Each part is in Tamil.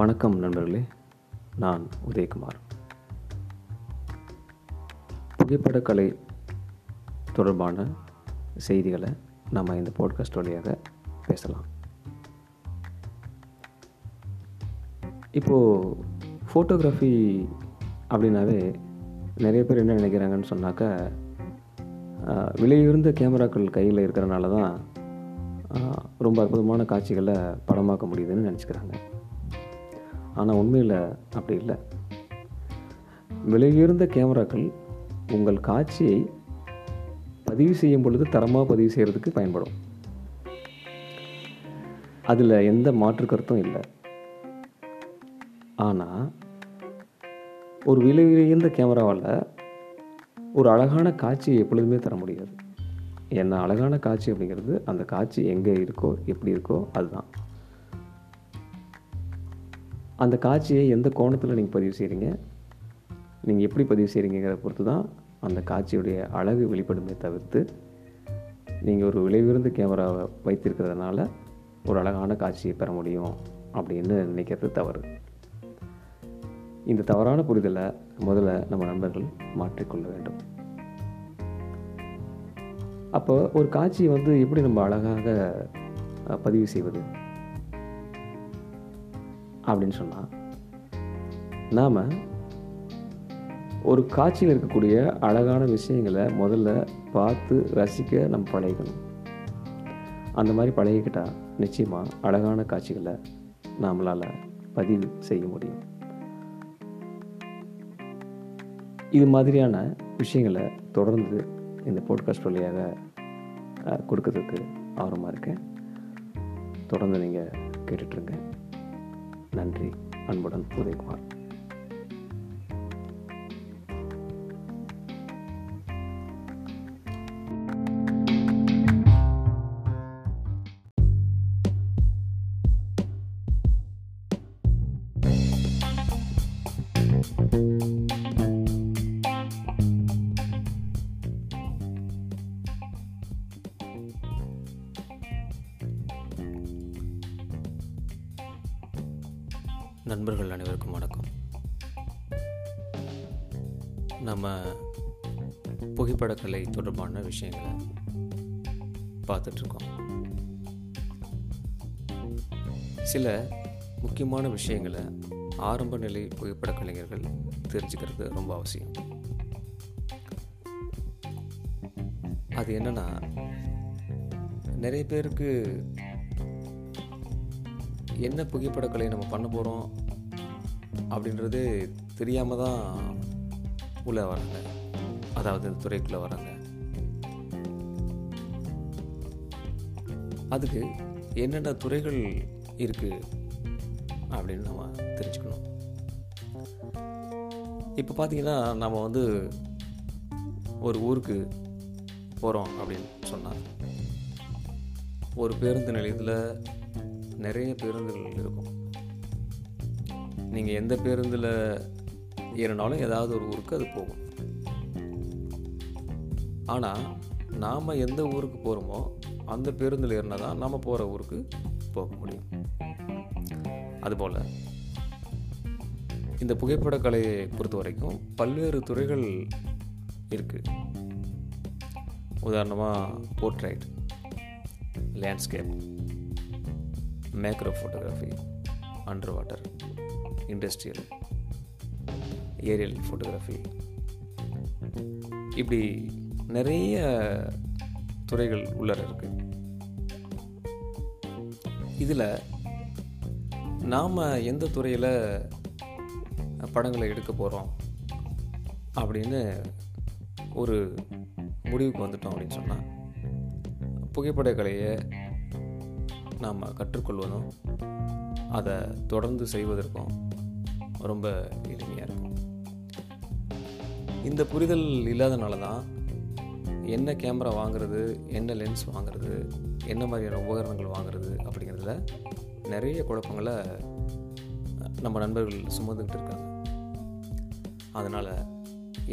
வணக்கம் நண்பர்களே, நான் உதயகுமார். புகைப்படக்கலை தொடர்பான செய்திகளை நம்ம இந்த பாட்காஸ்ட் வழியாக பேசலாம். இப்போது ஃபோட்டோகிராஃபி அப்படின்னாவே நிறைய பேர் என்ன நினைக்கிறாங்கன்னு சொன்னாக்கா, விலையுயர்ந்த கேமராக்கள் கையில் இருக்கிறனால தான் ரொம்ப அற்புதமான காட்சிகளை படமாக்க முடியுதுன்னு நினச்சிக்கிறாங்க. ஆனால் உண்மையில் அப்படி இல்லை. விலையுயர்ந்த கேமராக்கள் உங்கள் காட்சியை பதிவு செய்யும் பொழுது தரமாக பதிவு செய்கிறதுக்கு பயன்படும். அதில் எந்த மாற்று கருத்தும் இல்லை. ஆனால் ஒரு விலையுயர்ந்த கேமராவால் ஒரு அழகான காட்சியை எப்பொழுதுமே தர முடியாது. ஏன்னா அழகான காட்சி அப்படிங்கிறது அந்த காட்சி எங்கே இருக்கோ எப்படி இருக்கோ அதுதான். அந்த காட்சியை எந்த கோணத்தில் நீங்கள் பதிவு செய்கிறீங்க, நீங்கள் எப்படி பதிவு செய்கிறீங்கிறத பொறுத்து தான் அந்த காட்சியுடைய அழகு வெளிப்படுமே தவிர்த்து, நீங்கள் ஒரு விலையுயர்ந்த கேமராவை வைத்திருக்கிறதுனால ஒரு அழகான காட்சியை பெற முடியும் அப்படின்னு நினைக்கிறது தவறு. இந்த தவறான புரிதலை முதல்ல நம்ம நண்பர்கள் மாற்றிக்கொள்ள வேண்டும். அப்போ ஒரு காட்சியை எப்படி நம்ம அழகாக பதிவு செய்வது அப்படின்னு சொன்னால், நாம் ஒரு காட்சியில் இருக்கக்கூடிய அழகான விஷயங்களை முதல்ல பார்த்து ரசிக்க நம்ம பழகிக்கணும். அந்த மாதிரி பழகிக்கிட்டால் நிச்சயமாக அழகான காட்சிகளை நம்மளால் பதிவு செய்ய முடியும். இது மாதிரியான விஷயங்களை தொடர்ந்து இந்த பாட்காஸ்ட் வழியாக கொடுக்கறதுக்கு ஆர்வமாக இருக்கேன். தொடர்ந்து நீங்கள் கேட்டுட்ருங்க. நன்றி. அன்புடன் உதயகுமார். நண்பர்கள் அனைவருக்கும் வணக்கம். நம்ம புகைப்படக்கலை தொடர்பான விஷயங்களை பார்த்துட்ருக்கோம். சில முக்கியமான விஷயங்களை ஆரம்ப நிலை புகைப்படக்கலைஞர்கள் தெரிஞ்சுக்கிறது ரொம்ப அவசியம். அது என்னன்னா, நிறைய பேருக்கு என்ன புகைப்படக்கலை நம்ம பண்ண போகிறோம் அப்படின்றது தெரியாமல் தான் உள்ளே வராங்க. அதாவது இந்த துறைக்குள்ளே வராங்க. அதுக்கு என்னென்ன துறைகள் இருக்குது அப்படின்னு நம்ம தெரிஞ்சுக்கணும். இப்போ பார்த்திங்கன்னா, நம்ம ஒரு ஊருக்கு போகிறோம் அப்படின்னு சொன்னால், ஒரு பேருந்து நிலையத்தில் நிறைய பேருந்துகள் இருக்கும். நீங்கள் எந்த பேருந்தில் ஏறினாலும் ஏதாவது ஒரு ஊருக்கு அது போகும். ஆனால் நாம் எந்த ஊருக்கு போகிறோமோ அந்த பேருந்தில் ஏறினா தான் நாம் போகிற ஊருக்கு போக முடியும். அதுபோல் இந்த புகைப்படக்கலையை பொறுத்த வரைக்கும் பல்வேறு துறைகள் இருக்குது. உதாரணமாக portrait, landscape, macro photography, underwater, industrial, aerial photography, இப்படி நிறைய துறைகள் உள்ளார இருக்குது. இதில் நாம் எந்த துறையில் படங்களை எடுக்க போகிறோம் அப்படின்னு ஒரு முடிவுக்கு வந்துட்டோம் அப்படின்னு சொன்னால், புகைப்படக்கலையை நாம் கற்றுக்கொள்வதும் அதை தொடர்ந்து செய்வதற்கும் ரொம்ப எளிமையாக இருக்கும். இந்த புரிதல் இல்லாதனால தான் என்ன கேமரா வாங்குறது, என்ன லென்ஸ் வாங்குறது, என்ன மாதிரியான உபகரணங்கள் வாங்குறது அப்படிங்கிறதுல நிறைய குழப்பங்களை நம்ம நண்பர்கள் சுமந்துக்கிட்டு இருக்காங்க. அதனால்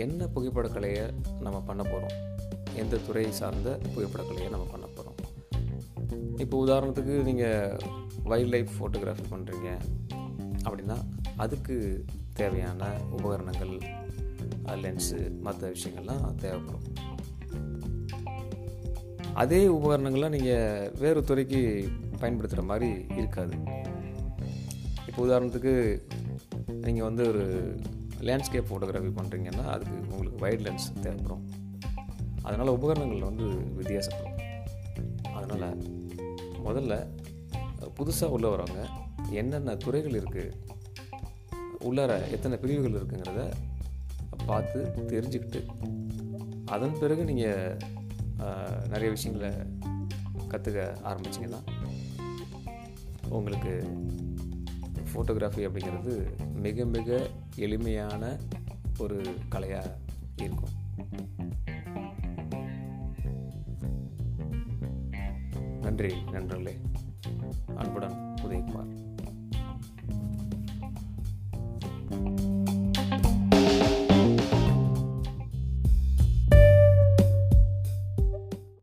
என்ன புகைப்படக்கலையை நம்ம பண்ண போகிறோம், எந்த துறை சார்ந்த புகைப்படக்கலையை நம்ம பண்ண போகிறோம். இப்போ உதாரணத்துக்கு நீங்கள் வைல்ட் லைஃப் ஃபோட்டோகிராஃபி பண்ணுறீங்க அப்படின்னா அதுக்கு தேவையான உபகரணங்கள், லென்ஸு, மற்ற விஷயங்கள்லாம் தேவைப்படும். அதே உபகரணங்கள்லாம் நீங்கள் வேறு துறைக்கு பயன்படுத்துகிற மாதிரி இருக்காது. இப்போ உதாரணத்துக்கு நீங்கள் வந்து ஒரு லேண்ட்ஸ்கேப் ஃபோட்டோகிராஃபி பண்ணுறீங்கன்னா அதுக்கு உங்களுக்கு வைட் லென்ஸ் தேவைப்படும். அதனால் உபகரணங்கள் வந்து வித்தியாசப்படும். அதனால் முதல்ல புதுசாக உள்ளே வரவங்க என்னென்ன துறைகள் இருக்குது, உள்ளார எத்தனை பிரிவுகள் இருக்குங்கிறத பார்த்து தெரிஞ்சுக்கிட்டு அதன் பிறகு நீங்கள் நிறைய விஷயங்களை கற்றுக்க ஆரம்பிச்சிங்கன்னா உங்களுக்கு ஃபோட்டோகிராஃபி அப்படிங்கிறது மிக மிக எளிமையான ஒரு கலையாக இருக்கும். நன்றி நண்பர்களே. அன்புடன் உதயகுமார்.